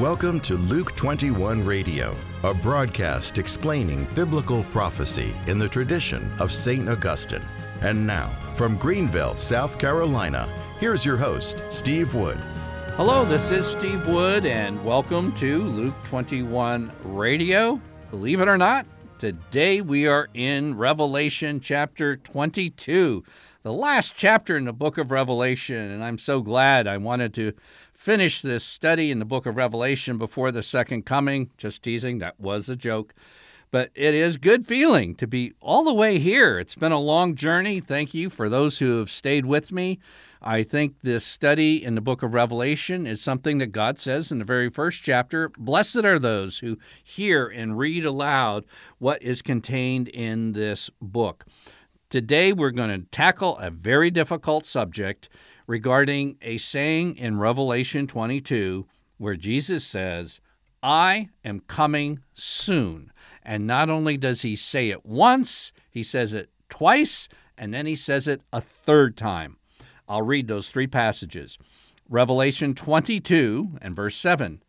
Welcome to Luke 21 Radio, a broadcast explaining biblical prophecy in the tradition of St. Augustine. And now, from Greenville, South Carolina, here's your host, Steve Wood. Hello, this is Steve Wood, and welcome to Luke 21 Radio. Believe it or not, today we are in Revelation chapter 22, the last chapter in the book of Revelation, and I'm so glad. I wanted to finish this study in the book of Revelation before the second coming. Just teasing, that was a joke. But it is good feeling to be all the way here. It's been a long journey. Thank you for those who have stayed with me. I think this study in the book of Revelation is something that God says in the very first chapter. Blessed are those who hear and read aloud what is contained in this book. Today we're going to tackle a very difficult subject regarding a saying in Revelation 22 where Jesus says, I am coming soon. And not only does he say it once, he says it twice, and then he says it a third time. I'll read those three passages. Revelation 22 and verse 7,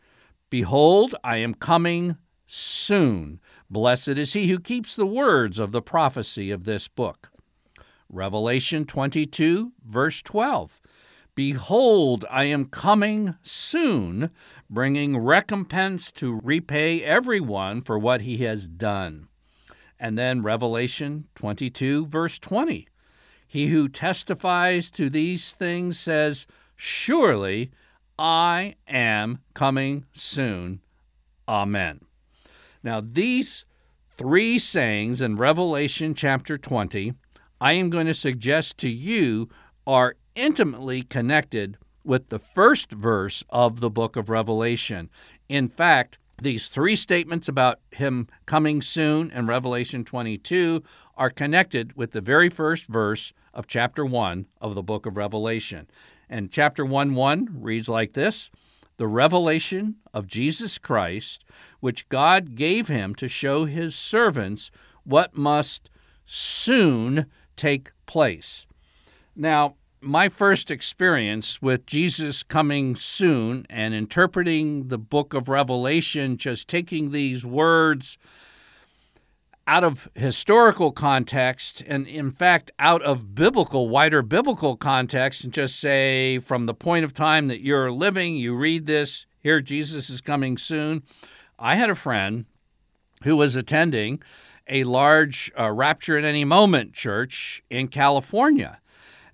Behold, I am coming soon. Blessed is he who keeps the words of the prophecy of this book. Revelation 22, verse 12, Behold, I am coming soon, bringing recompense to repay everyone for what he has done. And then Revelation 22, verse 20. He who testifies to these things says, Surely I am coming soon. Amen. Now, these three sayings in Revelation chapter 20, I am going to suggest to you are intimately connected with the first verse of the book of Revelation. In fact, these three statements about him coming soon in Revelation 22 are connected with the very first verse of chapter 1 of the book of Revelation. And chapter 1:1 reads like this, The revelation of Jesus Christ, which God gave him to show his servants what must soon take place. Now, my first experience with Jesus coming soon and interpreting the book of Revelation, just taking these words out of historical context and, in fact, out of biblical, wider biblical context, and just say from the point of time that you're living, you read this, here Jesus is coming soon. I had a friend who was attending a large rapture at any moment church in California.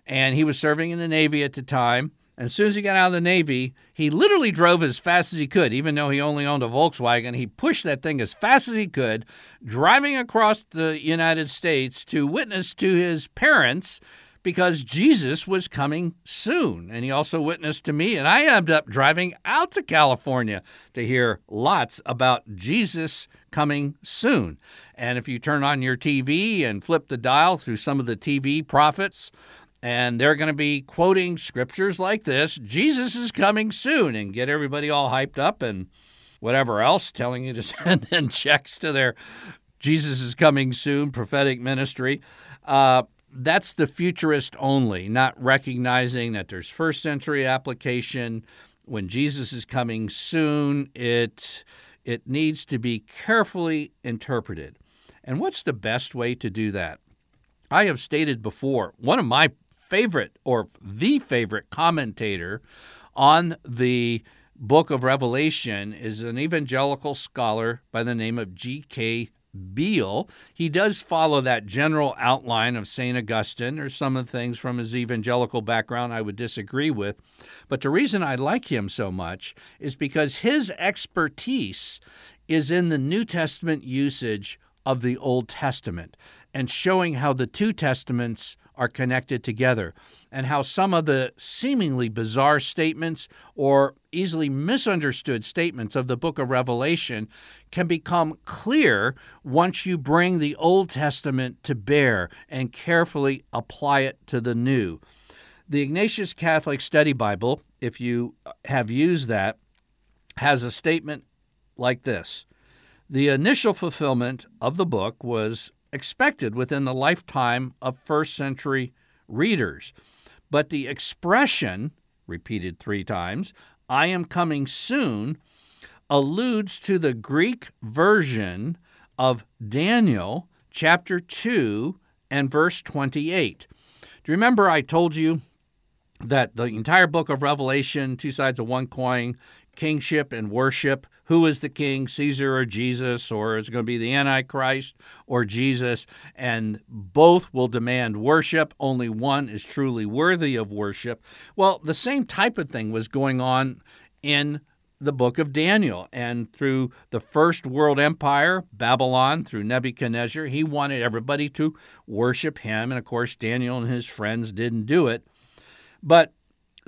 And he was serving in the Navy at the time. And as soon as he got out of the Navy, he literally drove as fast as he could, even though he only owned a Volkswagen. He pushed that thing as fast as he could, driving across the United States to witness to his parents because Jesus was coming soon. And he also witnessed to me. And I ended up driving out to California to hear lots about Jesus coming soon. And if you turn on your TV and flip the dial through some of the TV prophets, and they're going to be quoting scriptures like this, Jesus is coming soon, and get everybody all hyped up and whatever else, telling you to send in checks to their Jesus is coming soon prophetic ministry. That's the futurist only, not recognizing that there's first century application. When Jesus is coming soon, it needs to be carefully interpreted. And what's the best way to do that? I have stated before, one of my favorite or the favorite commentator on the book of Revelation is an evangelical scholar by the name of G.K. Beale. He does follow that general outline of St. Augustine. There's some of the things from his evangelical background I would disagree with. But the reason I like him so much is because his expertise is in the New Testament usage of the Old Testament and showing how the two testaments are connected together and how some of the seemingly bizarre statements or easily misunderstood statements of the book of Revelation can become clear once you bring the Old Testament to bear and carefully apply it to the New. The Ignatius Catholic Study Bible, if you have used that, has a statement like this. The initial fulfillment of the book was expected within the lifetime of first-century readers, but the expression, repeated three times, I am coming soon, alludes to the Greek version of Daniel chapter 2 and verse 28. Do you remember I told you that the entire book of Revelation, two sides of one coin, kingship and worship, who is the king, Caesar or Jesus, or is it going to be the Antichrist or Jesus? And both will demand worship. Only one is truly worthy of worship. Well, the same type of thing was going on in the book of Daniel. And through the first world empire, Babylon, through Nebuchadnezzar, he wanted everybody to worship him. And of course, Daniel and his friends didn't do it. But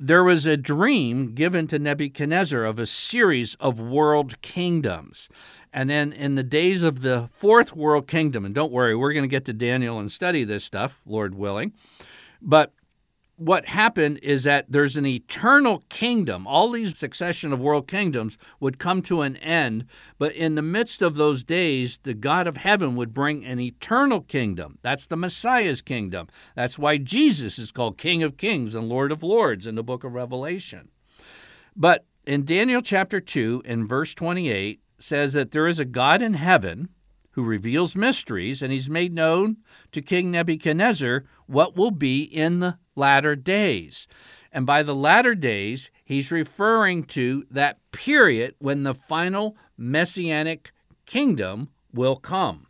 there was a dream given to Nebuchadnezzar of a series of world kingdoms. And then in the days of the fourth world kingdom, and don't worry, we're going to get to Daniel and study this stuff, Lord willing. But what happened is that there's an eternal kingdom. All these succession of world kingdoms would come to an end. But in the midst of those days, the God of heaven would bring an eternal kingdom. That's the Messiah's kingdom. That's why Jesus is called King of Kings and Lord of Lords in the book of Revelation. But in Daniel chapter 2 and verse 28 says that there is a God in heaven who reveals mysteries, and he's made known to King Nebuchadnezzar what will be in the latter days. And by the latter days, he's referring to that period when the final messianic kingdom will come.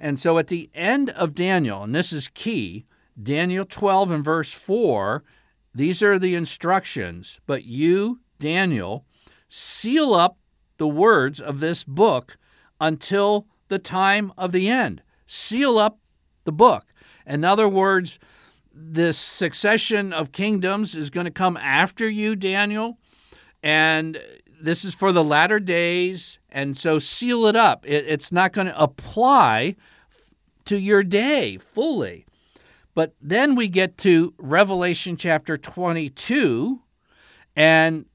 And so at the end of Daniel, and this is key, Daniel 12 and verse 4, these are the instructions. But you, Daniel, seal up the words of this book until the time of the end. Seal up the book. In other words, this succession of kingdoms is going to come after you, Daniel, and this is for the latter days, and so seal it up. It's not going to apply to your day fully. But then we get to Revelation chapter 22, and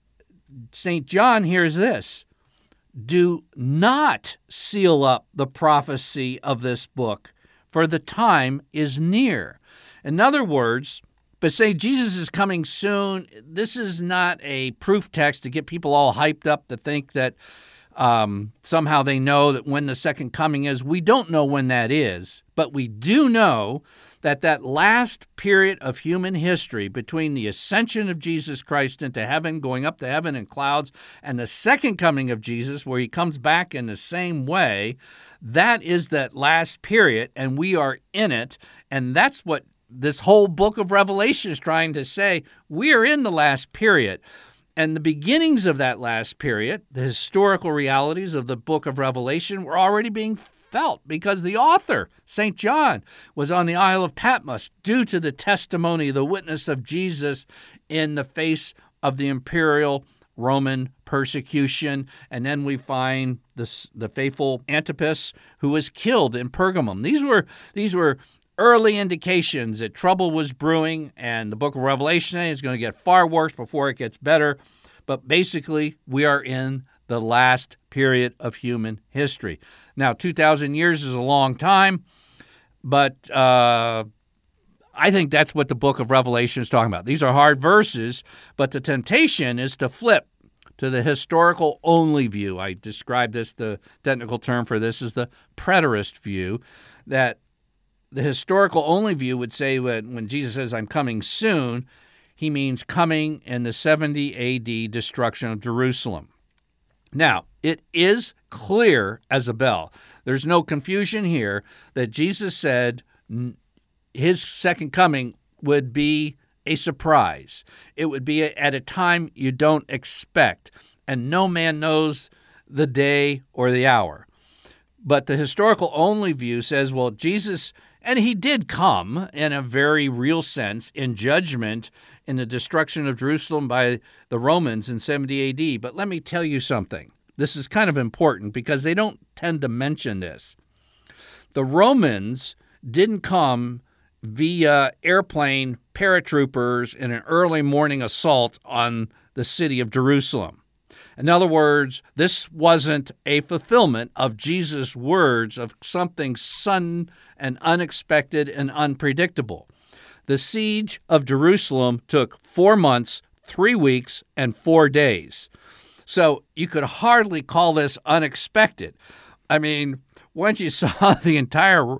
St. John hears this. Do not seal up the prophecy of this book, for the time is near. In other words, but say Jesus is coming soon. This is not a proof text to get people all hyped up to think that somehow they know that when the second coming is. We don't know when that is, but we do know that that last period of human history between the ascension of Jesus Christ into heaven, going up to heaven in clouds, and the second coming of Jesus, where he comes back in the same way, that is that last period, and we are in it. And that's what this whole book of Revelation is trying to say. We are in the last period. And the beginnings of that last period, the historical realities of the book of Revelation, were already being felt because the author, St. John, was on the Isle of Patmos due to the testimony, the witness of Jesus in the face of the imperial Roman persecution. And then we find the faithful Antipas, who was killed in Pergamum. These were early indications that trouble was brewing, and the book of Revelation is going to get far worse before it gets better. But basically, we are in the last period of human history. Now, 2,000 years is a long time, but I think that's what the book of Revelation is talking about. These are hard verses, but the temptation is to flip to the historical only view. I describe this, the technical term for this is the preterist view, that the historical only view would say when Jesus says, I'm coming soon, he means coming in the 70 A.D. destruction of Jerusalem. Now, it is clear as a bell. There's no confusion here that Jesus said his second coming would be a surprise. It would be at a time you don't expect, and no man knows the day or the hour. But the historical only view says, well, Jesus, and he did come in a very real sense in judgment in the destruction of Jerusalem by the Romans in 70 AD. But let me tell you something. This is kind of important because they don't tend to mention this. The Romans didn't come via airplane paratroopers in an early morning assault on the city of Jerusalem. In other words, this wasn't a fulfillment of Jesus' words of something sudden and unexpected and unpredictable. The siege of Jerusalem took 4 months, 3 weeks, and 4 days. So you could hardly call this unexpected. I mean, once you saw the entire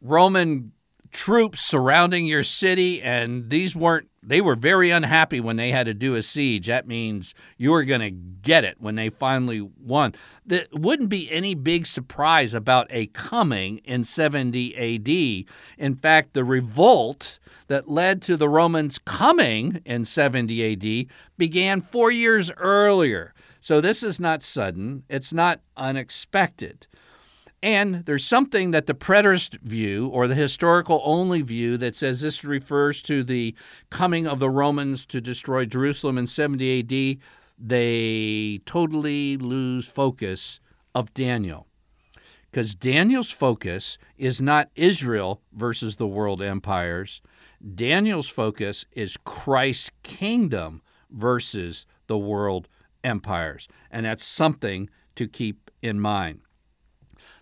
Roman troops surrounding your city, and they were very unhappy when they had to do a siege. That means you were going to get it when they finally won. There wouldn't be any big surprise about a coming in 70 A.D. In fact, the revolt that led to the Romans coming in 70 A.D. began 4 years earlier. So this is not sudden. It's not unexpected. And there's something that the preterist view, or the historical-only view, that says this refers to the coming of the Romans to destroy Jerusalem in 70 A.D., they totally lose focus of Daniel. Because Daniel's focus is not Israel versus the world empires. Daniel's focus is Christ's kingdom versus the world empires. And that's something to keep in mind.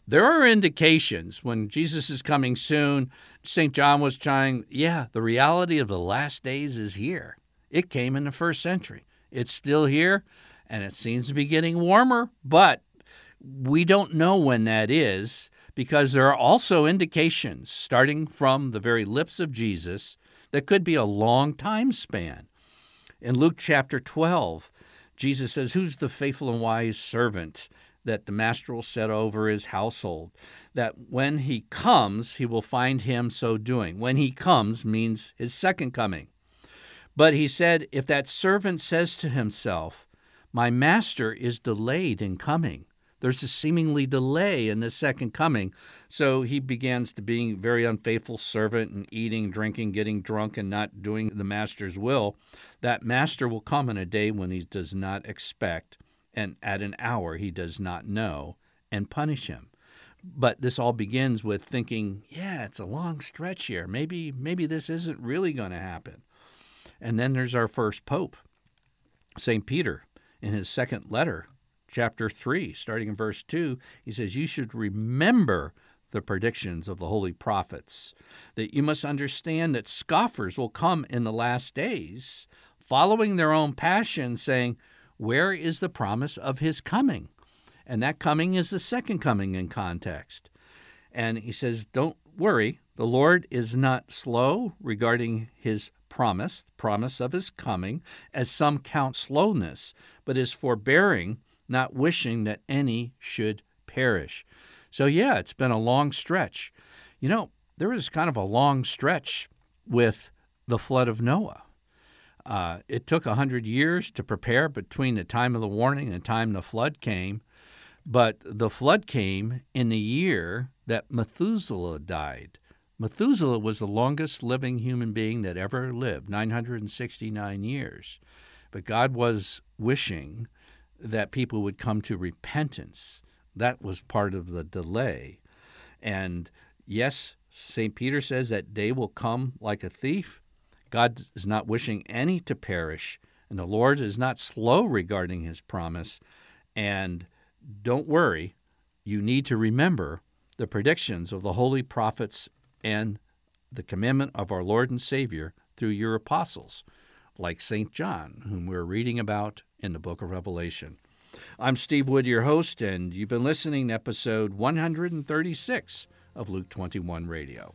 There are indications when Jesus is coming soon. St. John was trying, the reality of the last days is here. It came in the first century. It's still here, and it seems to be getting warmer, but we don't know when that is, because there are also indications, starting from the very lips of Jesus, that could be a long time span. In Luke chapter 12, Jesus says, "Who's the faithful and wise servant that the master will set over his household, that when he comes, he will find him so doing." When he comes means his second coming. But he said, if that servant says to himself, "My master is delayed in coming," there's a seemingly delay in the second coming. So he begins to being a very unfaithful servant and eating, drinking, getting drunk, and not doing the master's will. That master will come in a day when he does not expect, and at an hour he does not know, and punish him. But this all begins with thinking, it's a long stretch here. Maybe this isn't really going to happen. And then there's our first pope, St. Peter, in his second letter, chapter 3, starting in verse 2, he says, "You should remember the predictions of the holy prophets, that you must understand that scoffers will come in the last days, following their own passion, saying, 'Where is the promise of his coming?'" And that coming is the second coming in context. And he says, don't worry, the Lord is not slow regarding his promise, the promise of his coming, as some count slowness, but is forbearing, not wishing that any should perish. So it's been a long stretch. There was kind of a long stretch with the flood of Noah. It took 100 years to prepare between the time of the warning and the time the flood came. But the flood came in the year that Methuselah died. Methuselah was the longest living human being that ever lived, 969 years. But God was wishing that people would come to repentance. That was part of the delay. And yes, St. Peter says that day will come like a thief. God is not wishing any to perish, and the Lord is not slow regarding his promise. And don't worry, you need to remember the predictions of the holy prophets and the commandment of our Lord and Savior through your apostles, like St. John, whom we're reading about in the book of Revelation. I'm Steve Wood, your host, and you've been listening to episode 136 of Luke 21 Radio.